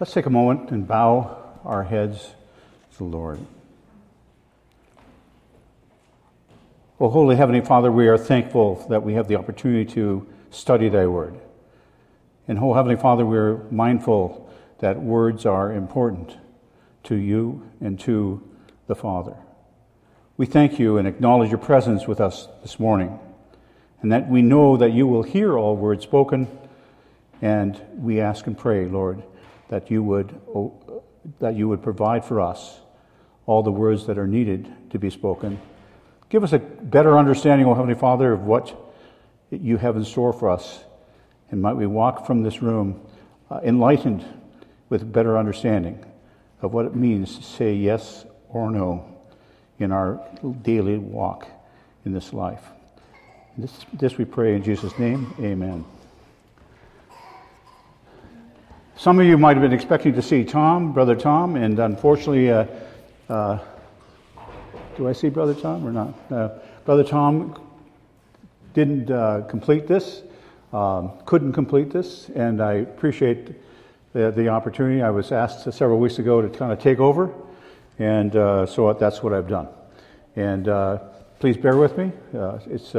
Let's take a moment and bow our heads to the Lord. Oh, Holy Heavenly Father, we are thankful that we have the opportunity to study Thy Word. And, oh, Heavenly Father, we are mindful that words are important to You and to the Father. We thank You and acknowledge Your presence with us this morning, and that we know that You will hear all words spoken, and we ask and pray, Lord, that You would provide for us all the words that are needed to be spoken. Give us a better understanding, O Heavenly Father, of what You have in store for us. And might we walk from this room enlightened with better understanding of what it means to say yes or no in our daily walk in this life. This we pray in Jesus' name, amen. Some of you might have been expecting to see Tom, Brother Tom, and unfortunately... do I see Brother Tom or not? Brother Tom didn't complete this, couldn't complete this, and I appreciate the opportunity. I was asked several weeks ago to kind of take over, and so that's what I've done. And please bear with me. It's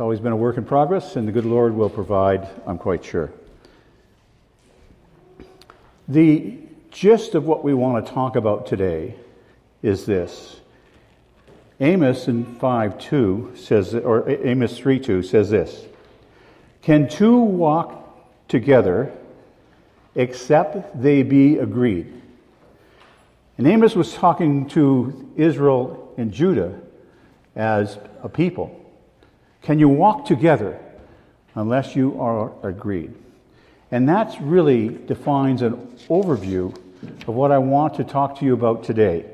always been a work in progress, and the good Lord will provide, I'm quite sure. The gist of what we want to talk about today is this. Amos in 5:2 says, or Amos 3:2 says this: "Can two walk together except they be agreed?" And Amos was talking to Israel and Judah as a people. Can you walk together unless you are agreed? And that really defines an overview of what I want to talk to you about today.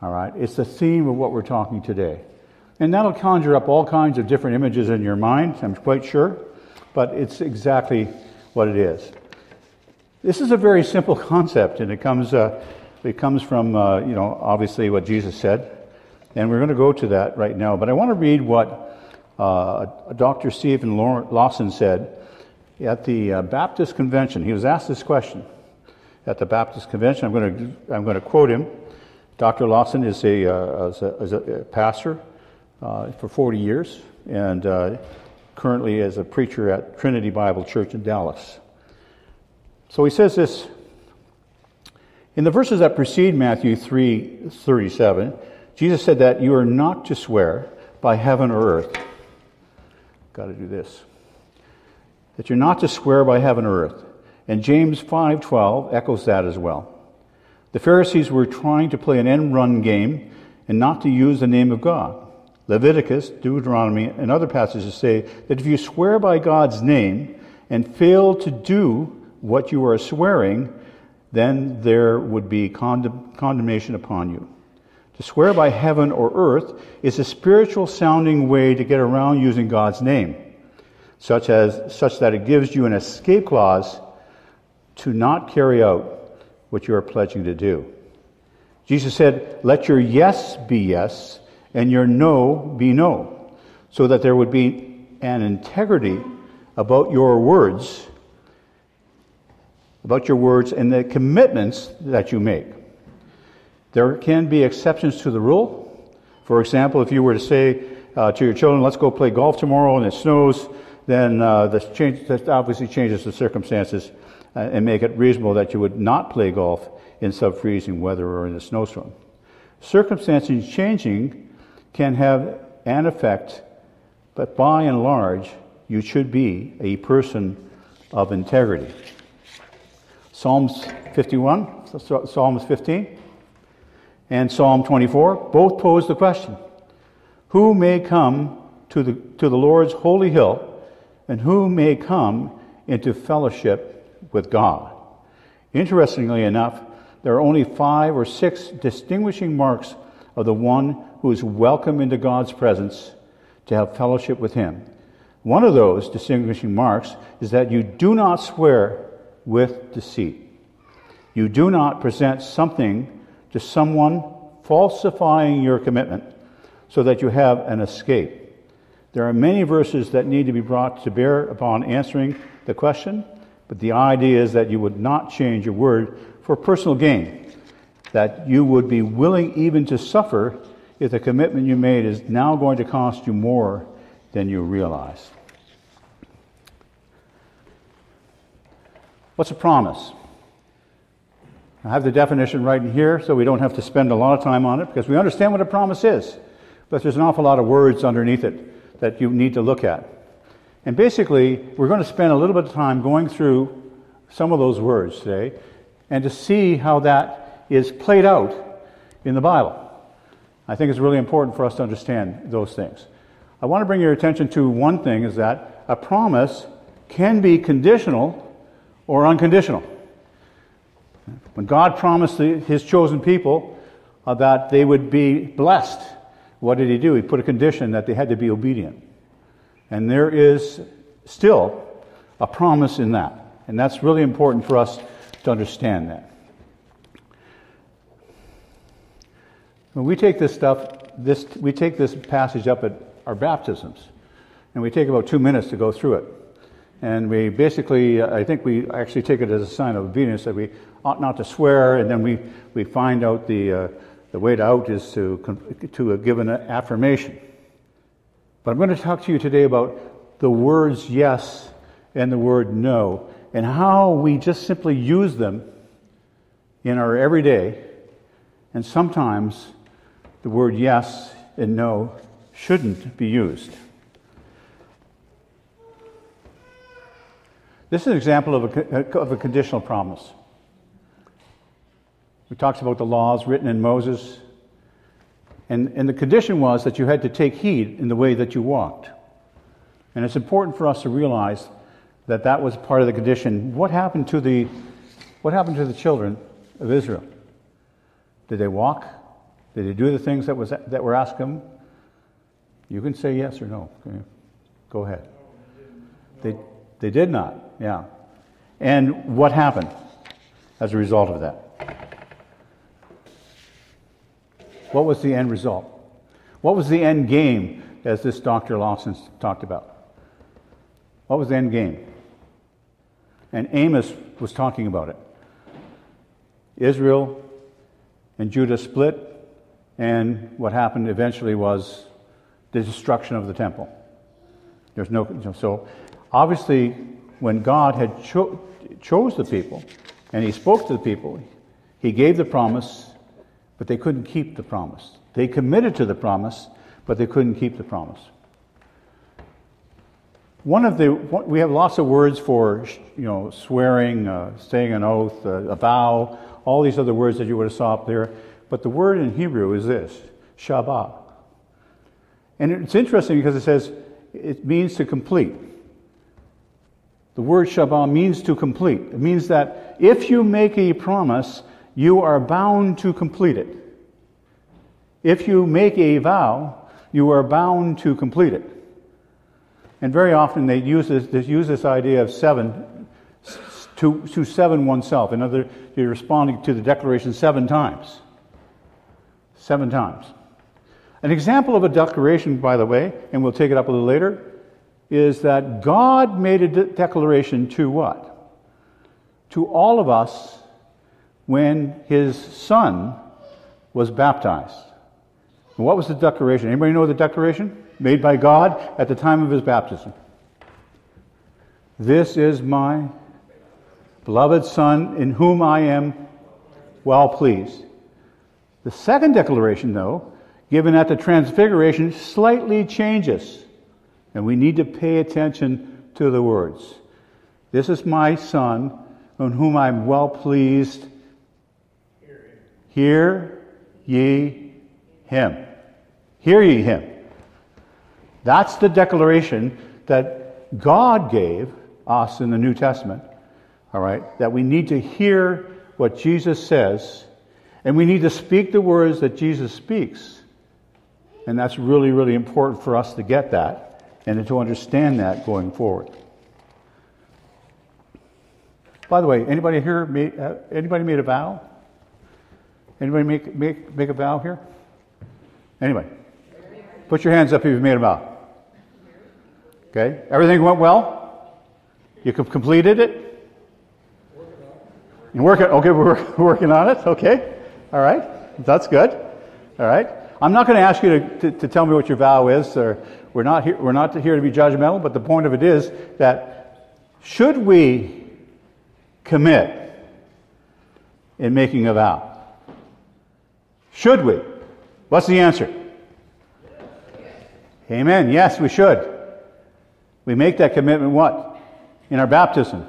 All right, it's the theme of what we're talking today. And that'll conjure up all kinds of different images in your mind, I'm quite sure, but it's exactly what it is. This is a very simple concept, and it comes from, obviously what Jesus said, and we're going to go to that right now. But I want to read what Dr. Stephen Lawson said at the Baptist Convention. He was asked this question at the Baptist Convention. I'm going to quote him. Dr. Lawson is a pastor for 40 years and currently is a preacher at Trinity Bible Church in Dallas. So he says this: "In the verses that precede Matthew 3:37, Jesus said that you are not to swear by heaven or earth." Got to do this. That you're not to swear by heaven or earth. And James 5:12 echoes that as well. The Pharisees were trying to play an end-run game and not to use the name of God. Leviticus, Deuteronomy, and other passages say that if you swear by God's name and fail to do what you are swearing, then there would be condemnation upon you. To swear by heaven or earth is a spiritual-sounding way to get around using God's name, such that it gives you an escape clause to not carry out what you are pledging to do. Jesus said, "Let your yes be yes, and your no be no," so that there would be an integrity about your words and the commitments that you make. There can be exceptions to the rule. For example, if you were to say to your children, "Let's go play golf tomorrow," and it snows, then that obviously changes the circumstances and make it reasonable that you would not play golf in sub-freezing weather or in a snowstorm. Circumstances changing can have an effect, but by and large, you should be a person of integrity. Psalms 15, and Psalm 24 both pose the question: who may come to the Lord's holy hill, and who may come into fellowship with God? Interestingly enough, there are only 5 or 6 distinguishing marks of the one who is welcome into God's presence to have fellowship with Him. One of those distinguishing marks is that you do not swear with deceit. You do not present something to someone falsifying your commitment so that you have an escape. There are many verses that need to be brought to bear upon answering the question, But the idea is that you would not change your word for personal gain, that you would be willing even to suffer if the commitment you made is now going to cost you more than you realize. What's a promise? I have the definition right in here, so we don't have to spend a lot of time on it, because we understand what a promise is. But there's an awful lot of words underneath it that you need to look at. And basically, we're going to spend a little bit of time going through some of those words today, and to see how that is played out in the Bible. I think it's really important for us to understand those things. I want to bring your attention to one thing, is that a promise can be conditional or unconditional. When God promised His chosen people that they would be blessed, what did He do? He put a condition that they had to be obedient. And there is still a promise in that. And that's really important for us to understand that. When we take this stuff, we take this passage up at our baptisms, and we take about 2 minutes to go through it. And we basically, I think we actually take it as a sign of obedience that we ought not to swear, and then we find out the way out is to give an affirmation. But I'm going to talk to you today about the words yes and the word no, and how we just simply use them in our everyday. And sometimes the word yes and no shouldn't be used. This is an example of a conditional promise. We talked about the laws written in Moses. And the condition was that you had to take heed in the way that you walked. And it's important for us to realize that that was part of the condition. What happened to the children of Israel? Did they walk? Did they do the things that were asked them? You can say yes or no. Go ahead. They did not. Yeah. And what happened as a result of that? What was the end result? What was the end game, as this Dr. Lawson talked about? What was the end game? And Amos was talking about it. Israel and Judah split, and what happened eventually was the destruction of the temple. So obviously, when God had chose the people, and He spoke to the people, He gave the promise, but they couldn't keep the promise. They committed to the promise, but they couldn't keep the promise. We have lots of words for swearing, saying an oath, a vow, all these other words that you would have saw up there. But the word in Hebrew is this, shabbat. And it's interesting because it says it means to complete. The word shabbat means to complete. It means that if you make a promise, you are bound to complete it. If you make a vow, you are bound to complete it. And very often they use this idea of seven, to seven oneself. In other words, you're responding to the declaration seven times. Seven times. An example of a declaration, by the way, and we'll take it up a little later, is that God made a declaration to what? To all of us when His Son was baptized. And what was the declaration? Anybody know the declaration made by God at the time of His baptism? This is my beloved Son in whom I am well pleased. The second declaration, though, given at the Transfiguration, slightly changes. And we need to pay attention to the words. This is my Son in whom I am well pleased. Hear ye Him. Hear ye Him. That's the declaration that God gave us in the New Testament, all right, that we need to hear what Jesus says, and we need to speak the words that Jesus speaks. And that's really, really important for us to get that and to understand that going forward. By the way, anybody here, anybody made a vow? Anybody make a vow here? Anyway, put your hands up if you've made a vow. Okay, everything went well? You completed it? You're working, okay, we're working on it, okay. All right, that's good. All right. I'm not going to ask you to tell me what your vow is. Or we're not here to be judgmental, but the point of it is that should we commit in making a vow? Should we? What's the answer? Amen. Yes, we should. We make that commitment what? In our baptism.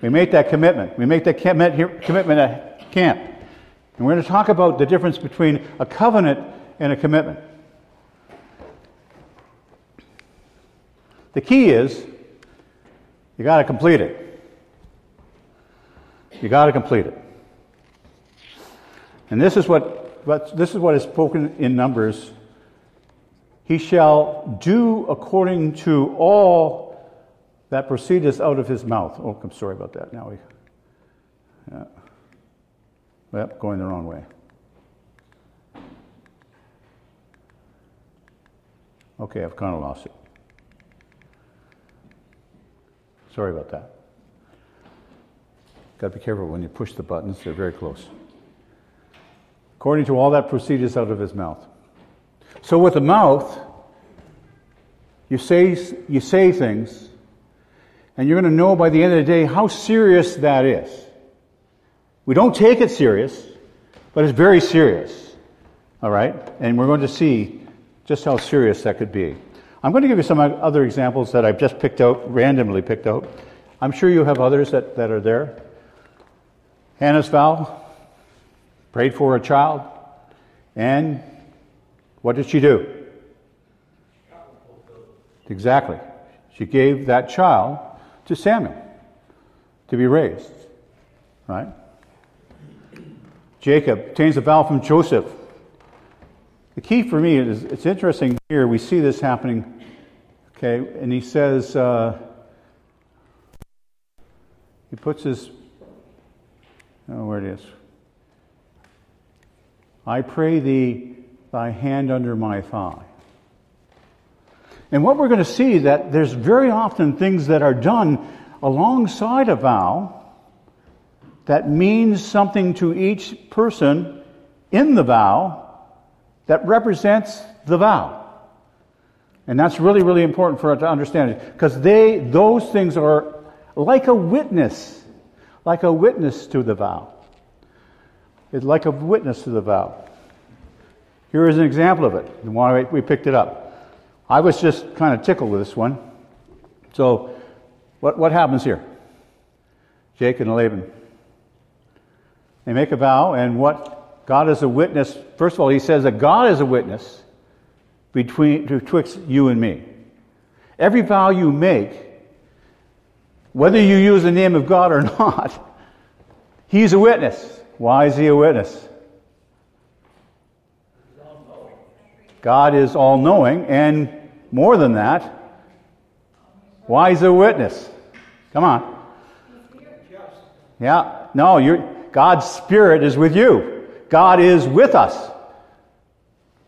We make that commitment. We make that commitment at camp. And we're going to talk about the difference between a covenant and a commitment. The key is you got to complete it. You got to complete it. And this is what is spoken in Numbers. He shall do according to all that proceedeth out of his mouth. Oh, I'm sorry about that. Now Yep, going the wrong way. Okay, I've kind of lost it. Sorry about that. Got to be careful when you push the buttons. They're very close. According to all that proceedeth out of his mouth. So with the mouth, you say things, and you're going to know by the end of the day how serious that is. We don't take it serious, but it's very serious. All right? And we're going to see just how serious that could be. I'm going to give you some other examples that I've just picked out, randomly picked out. I'm sure you have others that are there. Hannah's vow, prayed for a child, and what did she do? Exactly. She gave that child to Samuel to be raised. Right? Jacob obtains a vow from Joseph. The key for me is, it's interesting here, we see this happening, okay, and he says, he puts his, I pray thee, thy hand under my thigh. And what we're going to see that there's very often things that are done alongside a vow that means something to each person in the vow that represents the vow. And that's really, really important for us to understand it, because those things are like a witness to the vow. It's like a witness to the vow. Here is an example of it, the one we picked it up. I was just kind of tickled with this one. So what happens here? Jake and Laban. They make a vow, and what God is a witness. First of all, he says that God is a witness betwixt you and me. Every vow you make, whether you use the name of God or not, he's a witness. Why is he a witness? God is all-knowing, and more than that, why is he a witness? Come on. Yeah. No, God's Spirit is with you. God is with us.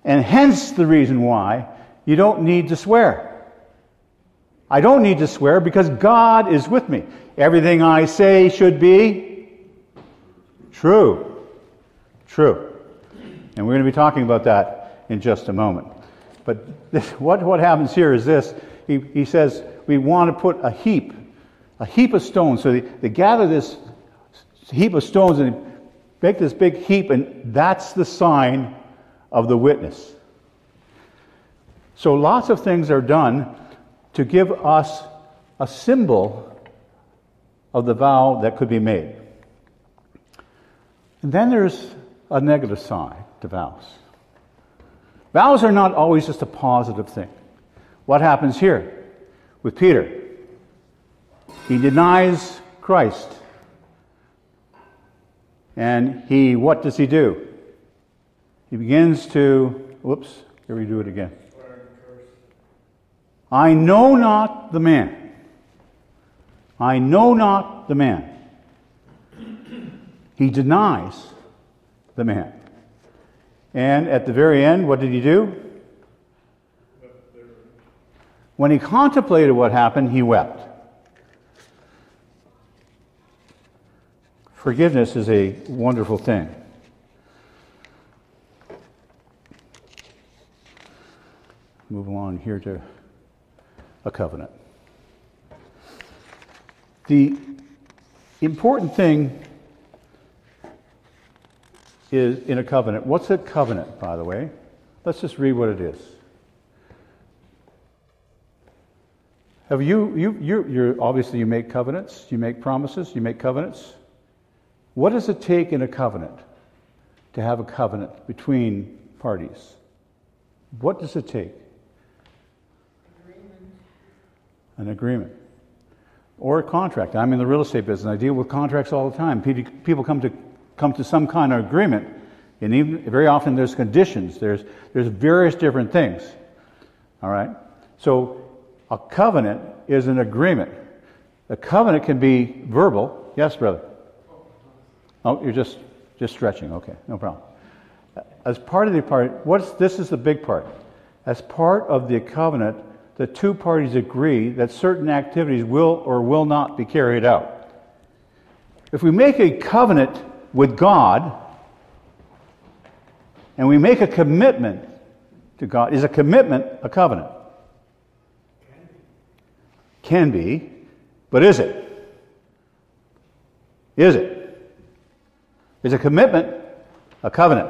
And hence the reason why you don't need to swear. I don't need to swear because God is with me. Everything I say should be true. True. And we're going to be talking about that in just a moment. But what happens here is this. He says, we want to put a heap of stones. So they gather this heap of stones and make this big heap, and that's the sign of the witness. So lots of things are done to give us a symbol of the vow that could be made. And then there's a negative side to vows. Vows are not always just a positive thing. What happens here with Peter? He denies Christ. And what does he do? He begins to, here we do it again. I know not the man. I know not the man. He denies the man. And at the very end, what did he do? When he contemplated what happened, he wept. Forgiveness is a wonderful thing. Move along here to a covenant. The important thing is in a covenant. What's a covenant, by the way? Let's just read what it is. Have you're obviously you make covenants, you make promises, you make covenants. What does it take in a covenant to have a covenant between parties? What does it take? Agreement. An agreement. Or a contract. I'm in the real estate business. I deal with contracts all the time. People come to some kind of agreement, and even very often there's conditions. There's various different things. All right? So a covenant is an agreement. A covenant can be verbal. Yes, brother? Oh, you're just stretching. Okay, no problem. As part of the part, this is the big part. As part of the covenant, the two parties agree that certain activities will or will not be carried out. If we make a covenant with God, and we make a commitment to God, is a commitment a covenant? Can be, but is it? Is it? Is a commitment a covenant?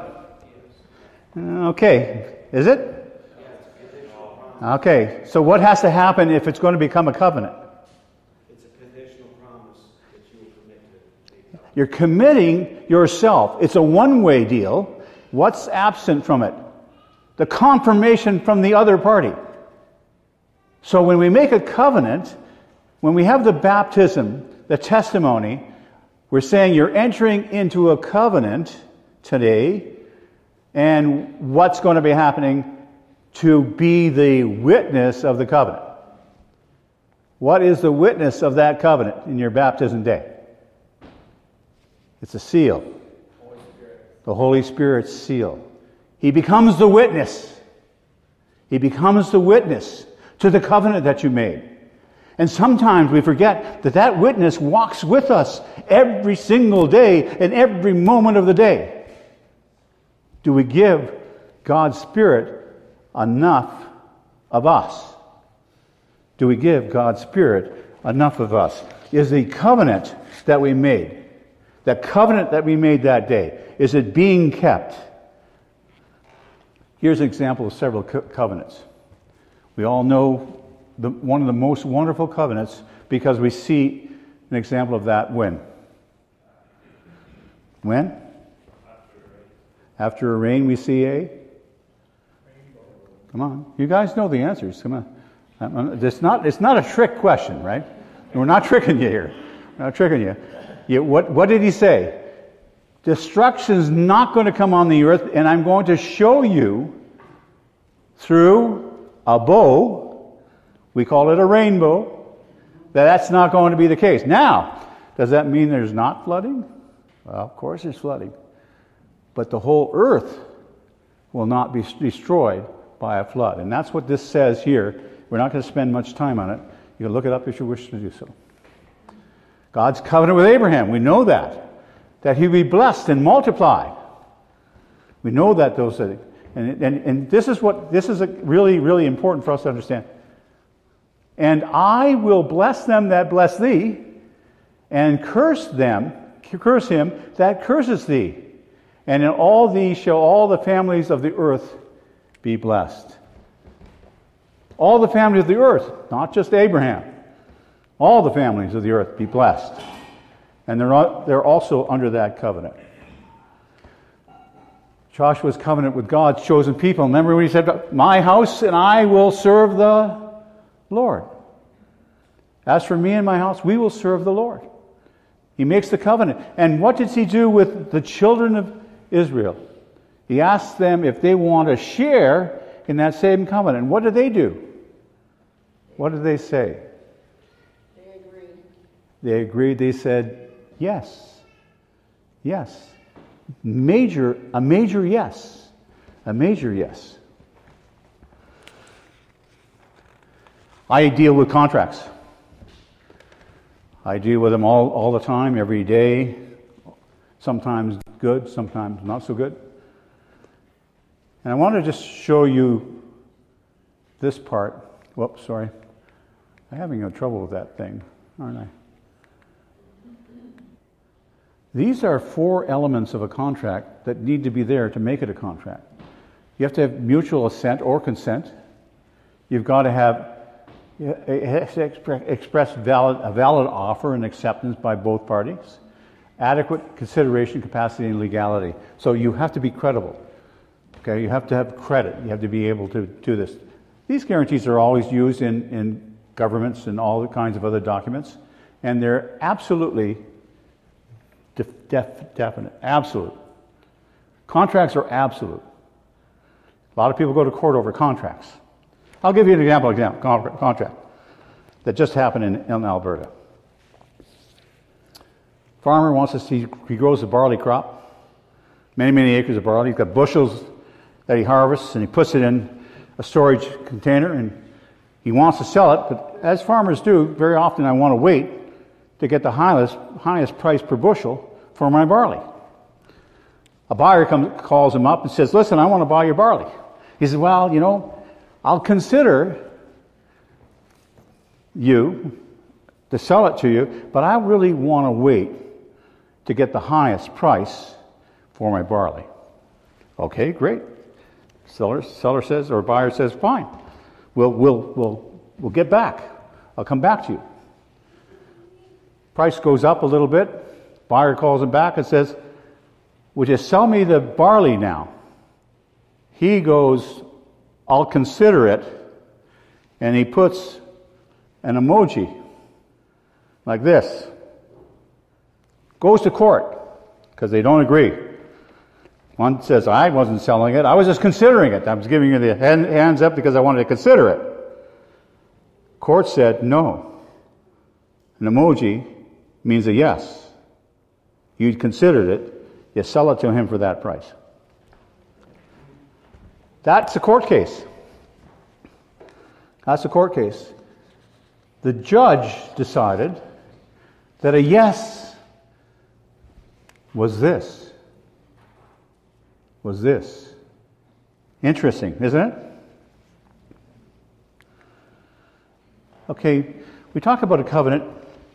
Okay. Is it? Okay. So what has to happen if it's going to become a covenant? It's a conditional promise that you will commit to. You're committing yourself. It's a one-way deal. What's absent from it? The confirmation from the other party. So when we make a covenant, when we have the baptism, the testimony, we're saying you're entering into a covenant today, and what's going to be happening to be the witness of the covenant? What is the witness of that covenant in your baptism day? It's a seal. Holy Spirit. The Holy Spirit's seal. He becomes the witness. He becomes the witness to the covenant that you made. And sometimes we forget that that witness walks with us every single day and every moment of the day. Do we give God's Spirit enough of us? Do we give God's Spirit enough of us? Is the covenant that we made, the covenant that we made that day, is it being kept? Here's an example of several covenants. We all know one of the most wonderful covenants, because we see an example of that when? When? After a rain, we see a? Come on. You guys know the answers. Come on. It's not a trick question, right? We're not tricking you here. We're not tricking you. What did he say? Destruction's not going to come on the earth, and I'm going to show you through a bow, we call it a rainbow, that's not going to be the case. Now, does that mean there's not flooding? Well, of course there's flooding. But the whole earth will not be destroyed by a flood. And that's what this says here. We're not going to spend much time on it. You can look it up if you wish to do so. God's covenant with Abraham, we know that he be blessed and multiplied. We know that those things. And this is really, really important for us to understand. And I will bless them that bless thee, and curse him that curses thee. And in all thee shall all the families of the earth be blessed. All the families of the earth, not just Abraham. All the families of the earth be blessed. And they're also under that covenant. Joshua's covenant with God's chosen people. Remember when he said, "My house and I will serve the Lord. As for me and my house, we will serve the Lord." He makes the covenant. And what does he do with the children of Israel? He asks them if they want to share in that same covenant. What do they do? What do they say? They agreed. They agreed. They said, yes. Yes. A major yes. A major yes. I deal with contracts. I deal with them all the time, every day, sometimes good, sometimes not so good. And I want to just show you this part. Whoops, sorry. I'm having no trouble with that thing, aren't I? These are four elements of a contract that need to be there to make it a contract. You have to have mutual assent or consent. You've got to have a valid offer and acceptance by both parties. Adequate consideration, capacity, and legality. So you have to be credible. Okay, you have to have credit. You have to be able to do this. These guarantees are always used in governments and all kinds of other documents, and they're absolutely definite. Absolute. Contracts are absolute. A lot of people go to court over contracts. I'll give you an example of a contract that just happened in Alberta. Farmer wants to see, he grows a barley crop, many, many acres of barley. He's got bushels that he harvests and he puts it in a storage container and he wants to sell it, but as farmers do, very often I want to wait to get the highest price per bushel for my barley. A buyer calls him up and says, listen, I want to buy your barley. He says, well, you know, I'll consider you to sell it to you, but I really want to wait to get the highest price for my barley. Okay, great. Seller says, or buyer says, fine. We'll get back. I'll come back to you. Price goes up a little bit. Buyer calls him back and says, would you sell me the barley now? He goes, I'll consider it. And he puts an emoji like this. Goes to court because they don't agree. One says, I wasn't selling it. I was just considering it. I was giving you the hands up because I wanted to consider it. Court said, no. An emoji means a yes. You'd considered it. You sell it to him for that price. That's a court case. That's a court case. The judge decided that a yes was this. Was this. Interesting, isn't it? Okay, we talk about a covenant.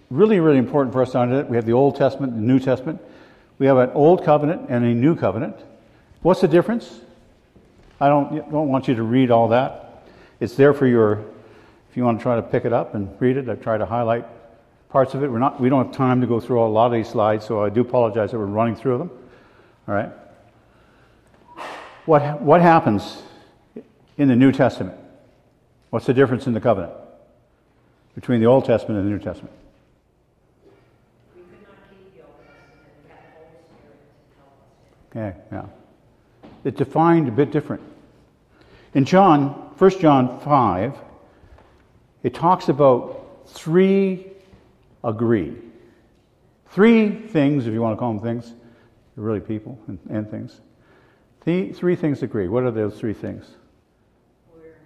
Really, really important for us to understand. We have the Old Testament and the New Testament. We have an old covenant and a new covenant. What's the difference? I don't want you to read all that. It's there for your, if you want to try to pick it up and read it. I've tried to highlight parts of it. We don't have time to go through a lot of these slides, so I do apologize that we're running through them. All right. What happens in the New Testament? What's the difference in the covenant between the Old Testament and the New Testament? Okay, yeah. It's defined a bit different. In John, 1 John 5, it talks about three. Three things, if you want to call them things. They're really people and things. Three things agree. What are those three things?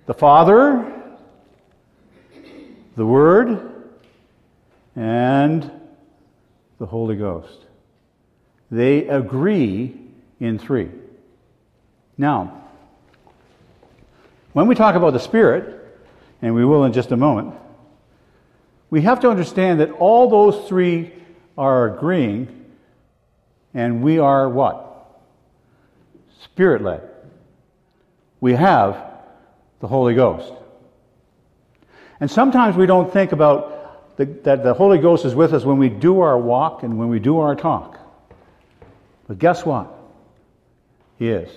The Father, the Word, and the Holy Ghost. They agree in three. Now, when we talk about the Spirit, and we will in just a moment, we have to understand that all those three are agreeing, and we are what? Spirit-led. We have the Holy Ghost. And sometimes we don't think about that the Holy Ghost is with us when we do our walk and when we do our talk. But guess what? He is.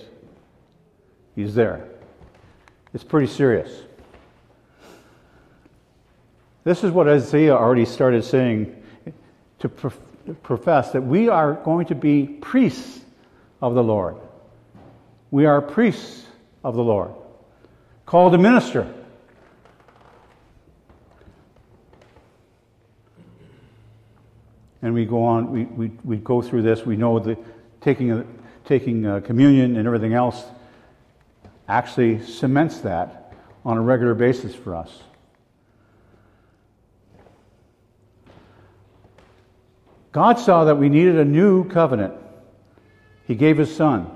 He's there. It's pretty serious. This is what Isaiah already started saying, to profess that we are going to be priests of the Lord. We are priests of the Lord, called to minister. And we go on, we go through this, we know the taking communion and everything else actually cements that on a regular basis for us. God saw that we needed a new covenant He gave his son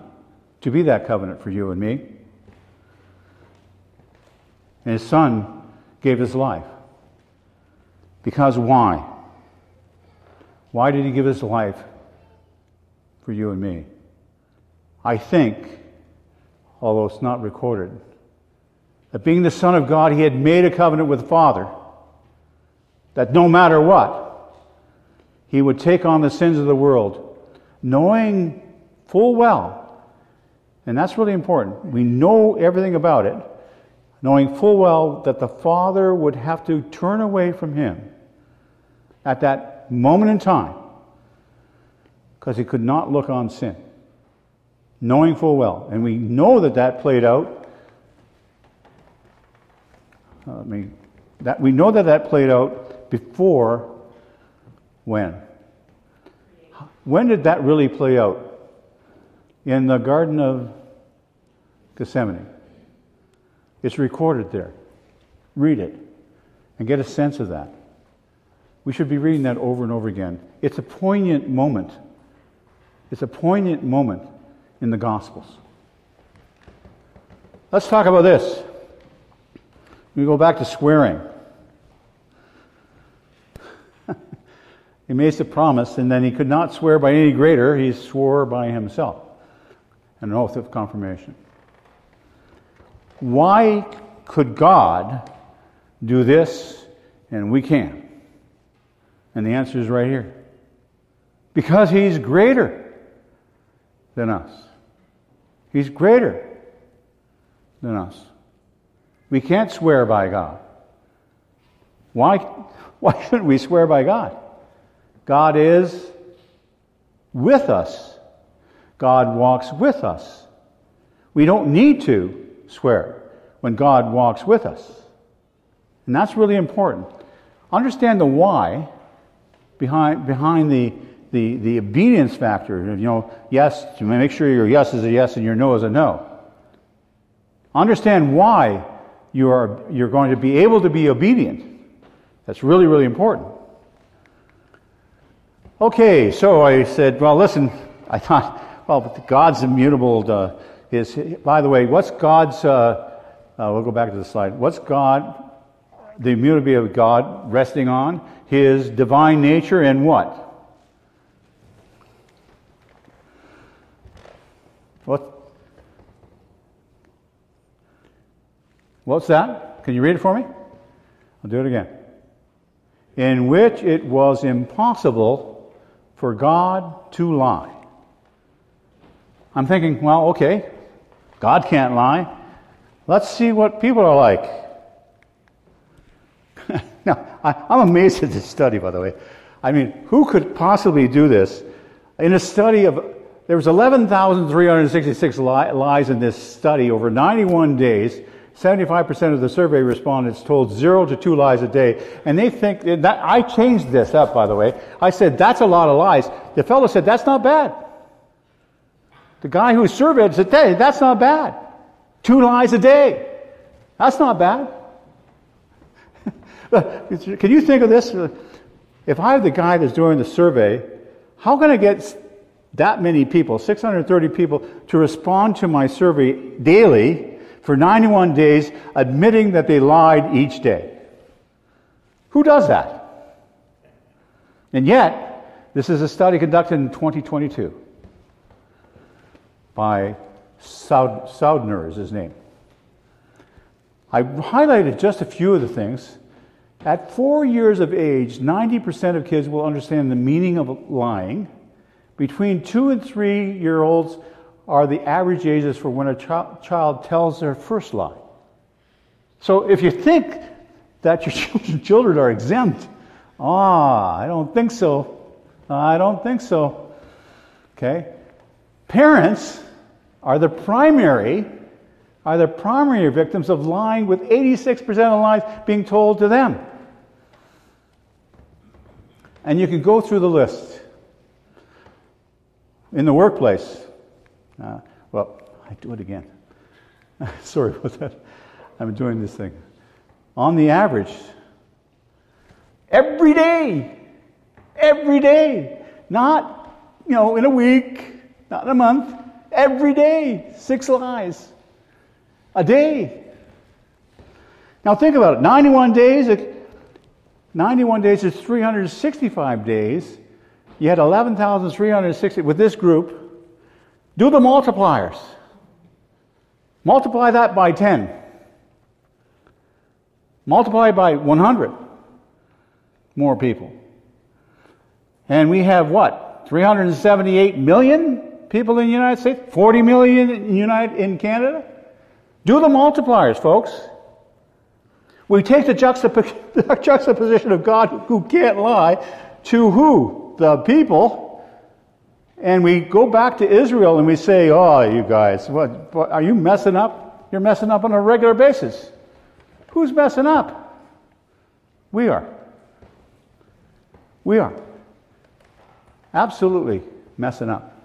to be that covenant for you and me. And his son gave his life. Because why? Why did he give his life for you and me? I think, although it's not recorded, that being the Son of God, he had made a covenant with the Father that no matter what, he would take on the sins of the world, knowing full well, and that's really important, we know everything about it, knowing full well that the Father would have to turn away from him at that moment in time because he could not look on sin, knowing full well. And we know that that played out. That played out before when? When did that really play out? In the Garden of Gethsemane. It's recorded there. Read it and get a sense of that. We should be reading that over and over again. It's a poignant moment. It's a poignant moment in the Gospels. Let's talk about this. We go back to swearing. He made the promise, and then he could not swear by any greater. He swore by himself. An oath of confirmation. Why could God do this, and we can? And the answer is right here. Because he's greater than us. He's greater than us. We can't swear by God. Why shouldn't we swear by God? God is with us. God walks with us. We don't need to swear when God walks with us. And that's really important. Understand the why behind the obedience factor. You know, yes, make sure your yes is a yes and your no is a no. Understand why you're going to be able to be obedient. That's really, really important. Okay, so I said, well, listen, I thought, well, God's immutable. By the way, what's God's, we'll go back to the slide. What's God, the immutability of God resting on? His divine nature and what? What's that? Can you read it for me? I'll do it again. In which it was impossible for God to lie. I'm thinking, well, okay, God can't lie. Let's see what people are like. Now, I'm amazed at this study, by the way. I mean, who could possibly do this? In a study of, there was 11,366 lies in this study over 91 days. 75% of the survey respondents told 0 to 2 lies a day. And they think, that I changed this up, by the way. I said, that's a lot of lies. The fellow said, that's not bad. The guy who surveyed said, hey, that's not bad. 2 lies a day. That's not bad. Can you think of this? If I have the guy that's doing the survey, how can I get that many people, 630 people, to respond to my survey daily for 91 days, admitting that they lied each day? Who does that? And yet, this is a study conducted in 2022 by Saudner is his name. I highlighted just a few of the things. At 4 years of age, 90% of kids will understand the meaning of lying. Between 2 and 3 year olds, are the average ages for when a child tells their first lie. So if you think that your children are exempt, I don't think so. I don't think so. Okay? Parents are the primary victims of lying, with 86% of lies being told to them. And you can go through the list. In the workplace, I do it again. Sorry about that. I'm doing this thing. On the average, every day, not, in a week, Not in a month. Every day. 6 lies. A day. Now think about it. 91 days is 365 days. You had 11,360 with this group. Do the multipliers. Multiply that by 10. Multiply by 100 more people. And we have what? 378 million people in the United States? 40 million in Canada? Do the multipliers, folks. We take the juxtaposition of God who can't lie to who? The people. And we go back to Israel and we say, oh, you guys, what are you messing up? You're messing up on a regular basis. Who's messing up? We are. We are. Absolutely messing up.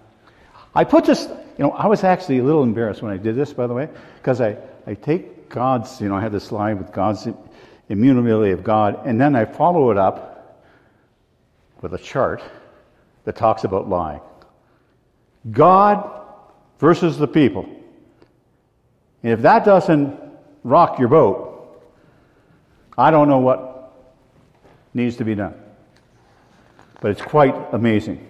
I put this, I was actually a little embarrassed when I did this, by the way, because I take God's, I had this slide with God's immutability of God, and then I follow it up with a chart that talks about lying. God versus the people. And if that doesn't rock your boat, I don't know what needs to be done. But it's quite amazing.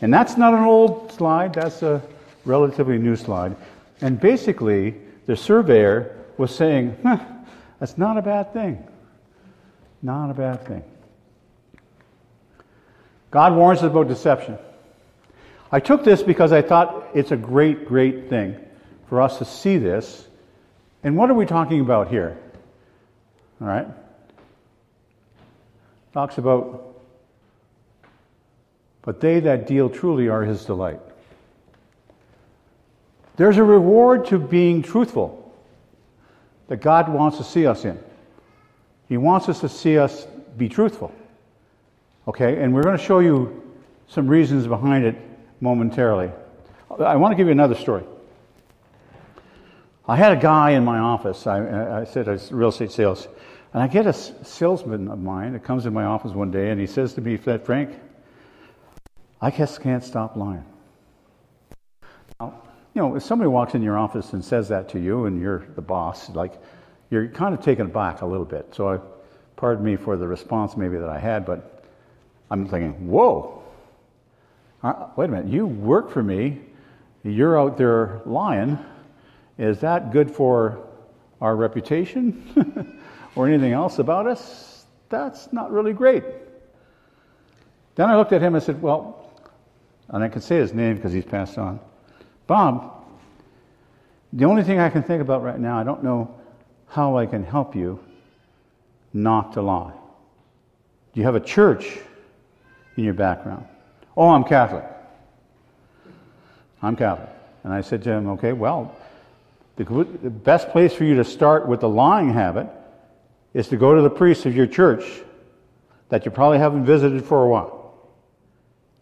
And that's not an old slide, that's a relatively new slide. And basically, the surveyor was saying, that's not a bad thing. Not a bad thing. God warns us about deception. I took this because I thought it's a great, great thing for us to see this. And what are we talking about here? All right. Talks about but they that deal truly are his delight. There's a reward to being truthful that God wants to see us in. He wants us to see us be truthful. Okay, and we're going to show you some reasons behind it momentarily. I want to give you another story. I had a guy in my office. I said I was real estate sales. And I get a salesman of mine that comes in my office one day and he says to me, Frank, I just can't stop lying. Now, if somebody walks in your office and says that to you and you're the boss, you're kind of taken aback a little bit. So pardon me for the response maybe that I had, but I'm thinking, whoa, wait a minute, you work for me, you're out there lying. Is that good for our reputation or anything else about us? That's not really great. Then I looked at him and said, and I can say his name because he's passed on. Bob, the only thing I can think about right now, I don't know how I can help you not to lie. Do you have a church in your background? Oh, I'm Catholic. I'm Catholic. And I said to him, okay, the best place for you to start with the lying habit is to go to the priest of your church that you probably haven't visited for a while.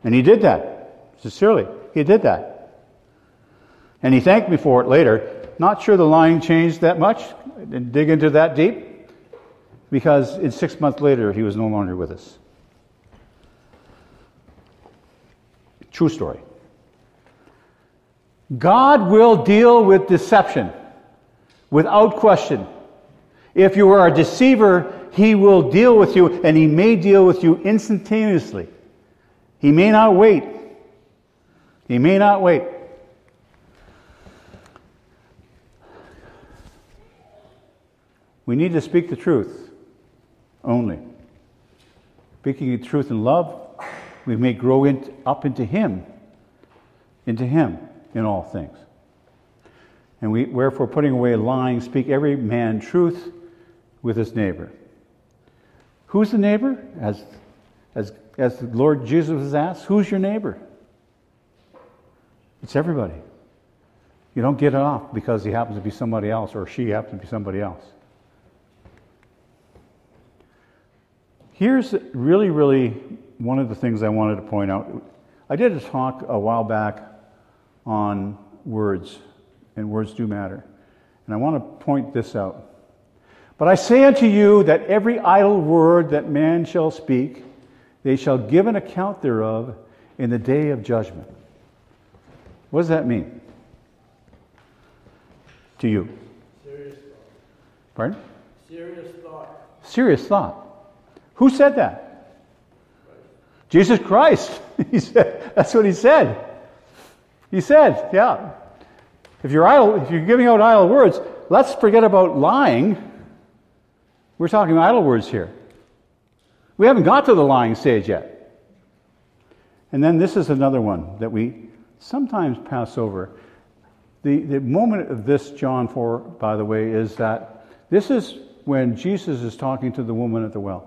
And he did that. Sincerely, he did that. And he thanked me for it later. Not sure the lying changed that much. I didn't dig into that deep. Because 6 months later, he was no longer with us. True story. God will deal with deception without question. If you are a deceiver, he will deal with you, and he may deal with you instantaneously. He may not wait. He may not wait. We need to speak the truth only. Speaking the truth in love, we may grow up into him in all things. And we, wherefore, putting away lying, speak every man truth with his neighbor. Who's the neighbor? As the Lord Jesus was asked, who's your neighbor? It's everybody. You don't get it off because he happens to be somebody else or she happens to be somebody else. Here's really, really one of the things I wanted to point out. I did a talk a while back on words, and words do matter. And I want to point this out. But I say unto you that every idle word that man shall speak, they shall give an account thereof in the day of judgment. What does that mean to you? Serious thought. Pardon? Serious thought. Serious thought. Who said that? Christ. Jesus Christ. He said. That's what he said. He said, yeah. If you're giving out idle words, let's forget about lying. We're talking idle words here. We haven't got to the lying stage yet. And then this is another one that we sometimes pass over. The moment of this, John 4, by the way, is that this is when Jesus is talking to the woman at the well.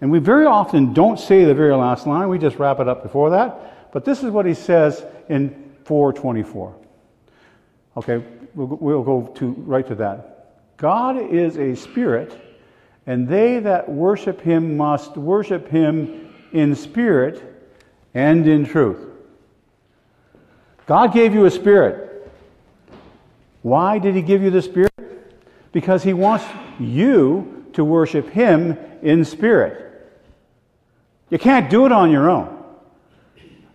And we very often don't say the very last line. We just wrap it up before that. But this is what he says in 4:24. Okay, we'll go right to that. God is a spirit, and they that worship him must worship him in spirit and in truth. God gave you a spirit. Why did he give you the spirit? Because he wants you to worship him in spirit. You can't do it on your own.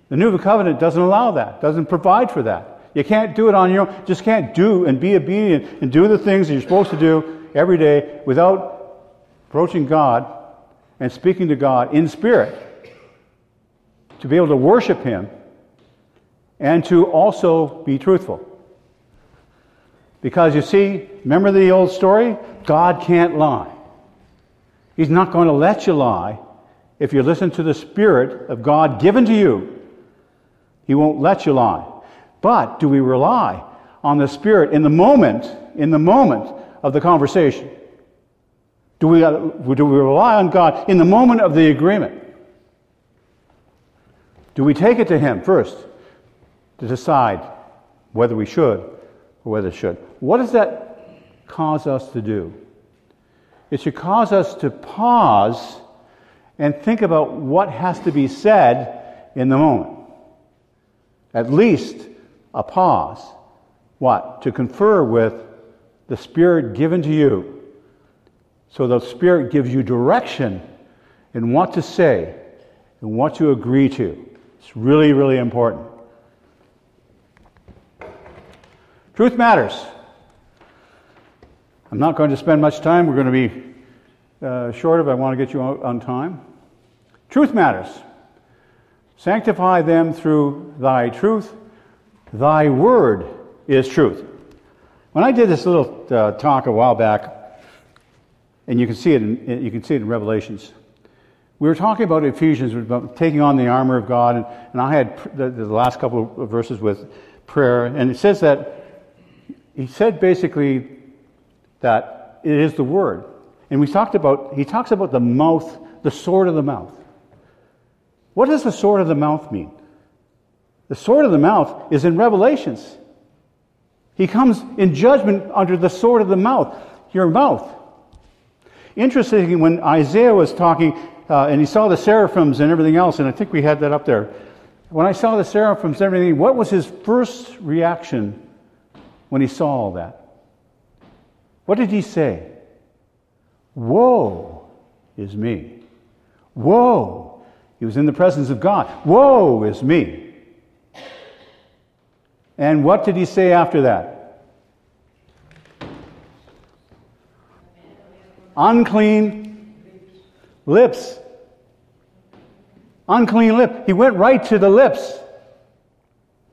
The New Covenant doesn't allow that, doesn't provide for that. You can't do it on your own. Just can't do and be obedient and do the things that you're supposed to do every day without approaching God and speaking to God in spirit, to be able to worship him and to also be truthful. Because you see, remember the old story? God can't lie. He's not going to let you lie if you listen to the Spirit of God given to you. He won't let you lie. But do we rely on the Spirit in the moment of the conversation? Do we rely on God in the moment of the agreement? Do we take it to him first to decide whether we should or whether it should? What does that cause us to do? It should cause us to pause and think about what has to be said in the moment. At least a pause. What? To confer with the Spirit given to you. So the Spirit gives you direction in what to say and what to agree to. It's really, really important. Truth matters. I'm not going to spend much time. We're going to be shorter, but I want to get you out on time. Truth matters. Sanctify them through thy truth. Thy word is truth. When I did this little talk a while back, and you can see it in Revelations. We were talking about Ephesians, about taking on the armor of God, and I had the last couple of verses with prayer, and it says that, he said basically that it is the word. And he talks about the mouth, the sword of the mouth. What does the sword of the mouth mean? The sword of the mouth is in Revelations. He comes in judgment under the sword of the mouth, your mouth. Interestingly, when Isaiah was talking, and he saw the seraphims and everything else, and I think we had that up there. When I saw the seraphims and everything, what was his first reaction when he saw all that? What did he say? Woe is me. Woe. He was in the presence of God. Woe is me. And what did he say after that? Unclean lip. He went right to the lips.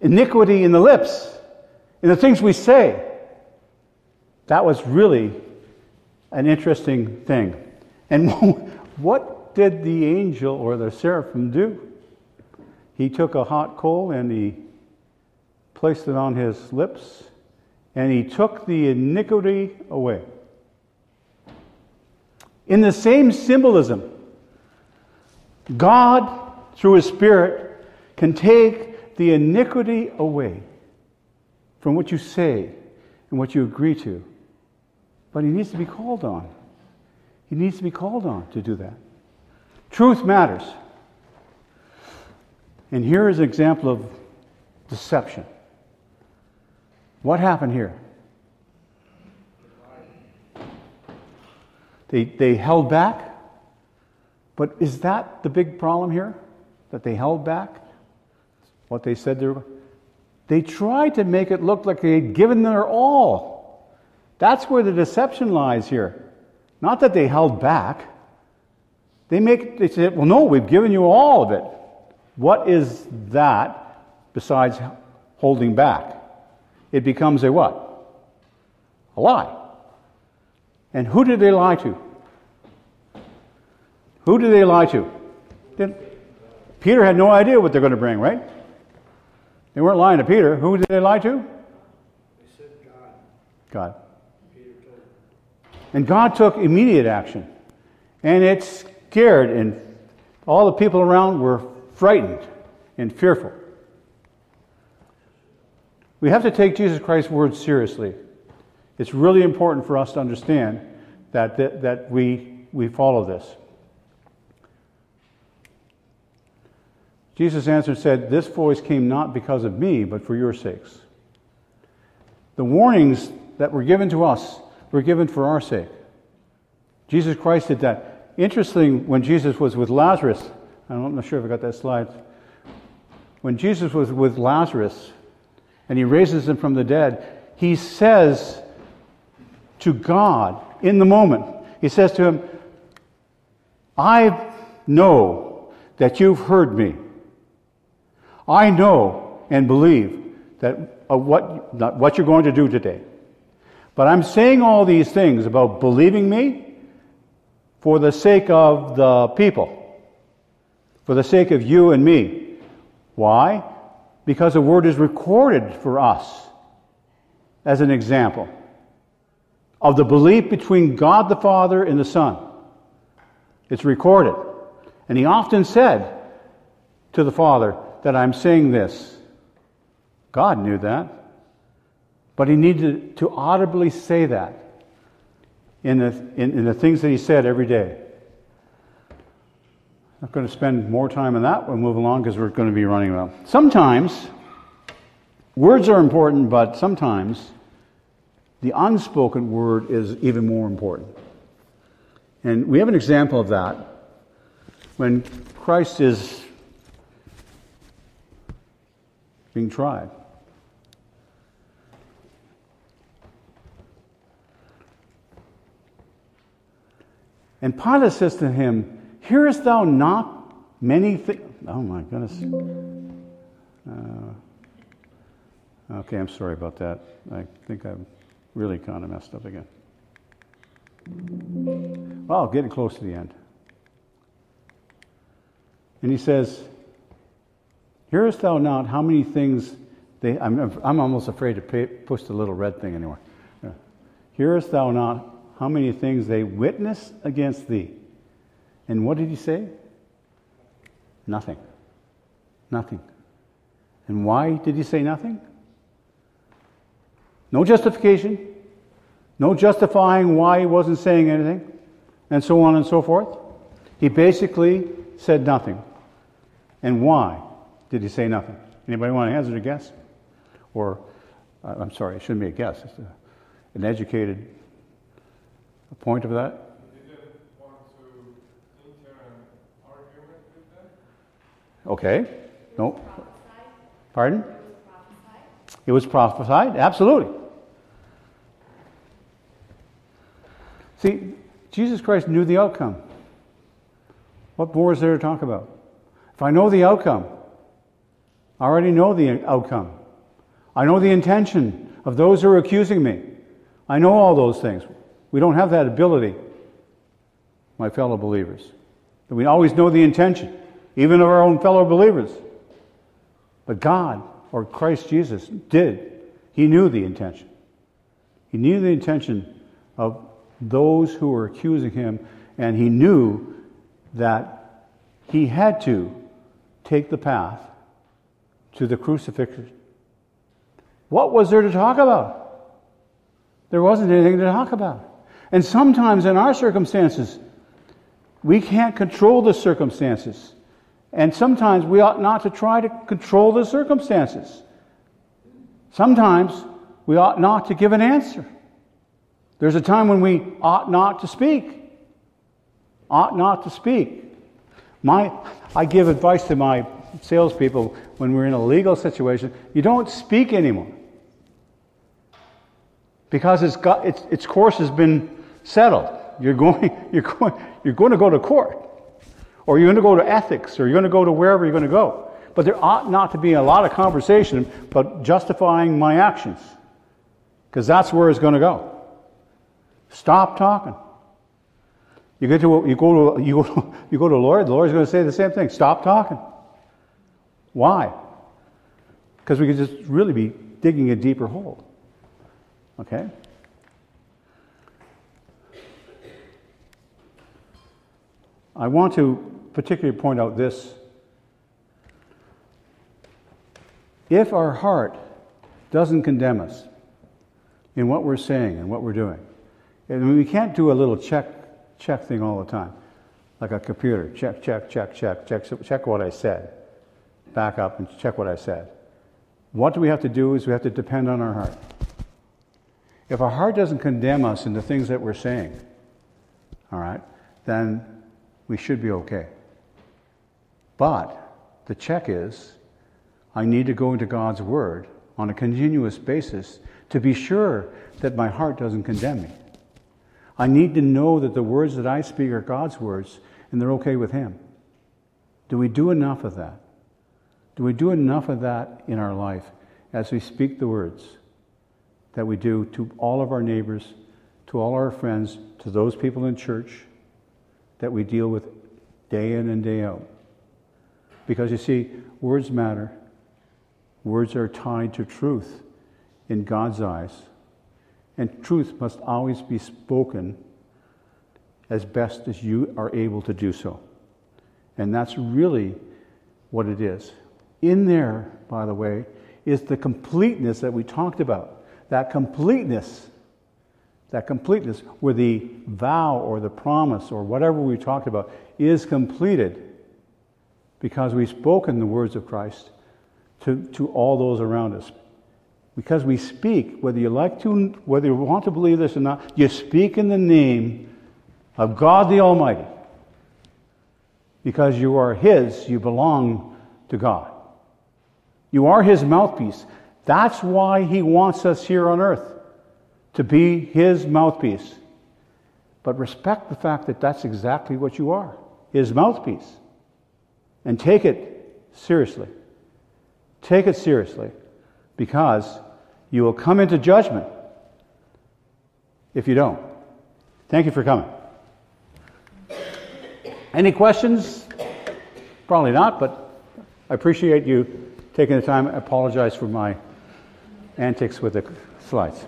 Iniquity in the lips. In the things we say. That was really an interesting thing. And what did the angel or the seraphim do? He took a hot coal and he placed it on his lips and he took the iniquity away. In the same symbolism, God, through his Spirit, can take the iniquity away from what you say and what you agree to. But he needs to be called on. He needs to be called on to do that. Truth matters. And here is an example of deception. What happened here? They held back. But is that the big problem here? That they held back what they said? They tried to make it look like they had given their all. That's where the deception lies here. Not that they held back. They said, well, no, we've given you all of it. What is that besides holding back? It becomes a what? A lie. And who did they lie to? Who did they lie to? Peter had no idea what they're going to bring, right? They weren't lying to Peter. Who did they lie to? They said God. God. And God took immediate action. And it scared, and all the people around were frightened and fearful. We have to take Jesus Christ's words seriously. It's really important for us to understand that we follow this. Jesus answered and said, "This voice came not because of me, but for your sakes." The warnings that were given to us were given for our sake. Jesus Christ did that. Interesting, when Jesus was with Lazarus, I'm not sure if I got that slide. When Jesus was with Lazarus, and he raises him from the dead, he says to God in the moment, he says to him, "I know that you've heard me. I know and believe that what you're going to do today. But I'm saying all these things about believing me for the sake of the people, for the sake of you and me. Why? Because the word is recorded for us as an example of the belief between God the Father and the Son. It's recorded." And he often said to the Father, that I'm saying this. God knew that. But he needed to audibly say that in the things that he said every day. I'm not going to spend more time on that. We'll move along because we're going to be running out. Sometimes, words are important, but sometimes the unspoken word is even more important. And we have an example of that. When Christ is being tried. And Pilate says to him, "Hearest thou not many things?" Oh my goodness. Okay, I'm sorry about that. I think I'm really kind of messed up again. Well, getting close to the end. And he says, "Hearest thou not how many things they..." I'm almost afraid to push the little red thing anymore. Yeah. "Hearest thou not how many things they witness against thee?" And what did he say? Nothing. Nothing. And why did he say nothing? No justification. No justifying why he wasn't saying anything. And so on and so forth. He basically said nothing. And why? Did he say nothing? Anybody want to hazard a guess? Or, I'm sorry, it shouldn't be a guess. It's an educated point of that. He didn't want to enter an argument with them? Okay. No. Pardon? It was prophesied? Absolutely. See, Jesus Christ knew the outcome. What more is there to talk about? If I know the outcome, I already know the outcome. I know the intention of those who are accusing me. I know all those things. We don't have that ability, my fellow believers. We always know the intention, even of our own fellow believers. But God, or Christ Jesus, did. He knew the intention. He knew the intention of those who were accusing him, and he knew that he had to take the path to the crucifixion. What was there to talk about? There wasn't anything to talk about. And sometimes in our circumstances, we can't control the circumstances. And sometimes we ought not to try to control the circumstances. Sometimes we ought not to give an answer. There's a time when we ought not to speak. Ought not to speak. I give advice to my salespeople, when we're in a legal situation, you don't speak anymore. Because its course has been settled. You're going to go to court, or you're going to go to ethics, or you're going to go to wherever you're going to go. But there ought not to be a lot of conversation about justifying my actions, because that's where it's going to go. Stop talking. You go to a lawyer. The lawyer's going to say the same thing. Stop talking. Why? Because we could just really be digging a deeper hole. Okay. I want to particularly point out this. If our heart doesn't condemn us in what we're saying and what we're doing, and we can't do a little check thing all the time, like a computer, check what I said, back up and check what I said. What do we have to do is we have to depend on our heart. If our heart doesn't condemn us in the things that we're saying, all right, then we should be okay. But the check is, I need to go into God's Word on a continuous basis to be sure that my heart doesn't condemn me. I need to know that the words that I speak are God's words and they're okay with Him. Do we do enough of that? Do we do enough of that in our life as we speak the words that we do to all of our neighbors, to all our friends, to those people in church that we deal with day in and day out? Because you see, words matter. Words are tied to truth in God's eyes. And truth must always be spoken as best as you are able to do so. And that's really what it is. In there, by the way, is the completeness that we talked about. That completeness where the vow or the promise or whatever we talked about is completed because we've spoken the words of Christ to all those around us. Because we speak, whether you like to, whether you want to believe this or not, you speak in the name of God the Almighty. Because you are His, you belong to God. You are His mouthpiece. That's why He wants us here on earth, to be His mouthpiece. But respect the fact that that's exactly what you are, His mouthpiece. And take it seriously. Take it seriously. Because you will come into judgment if you don't. Thank you for coming. Any questions? Probably not, but I appreciate you taking the time. I apologize for my antics with the slides.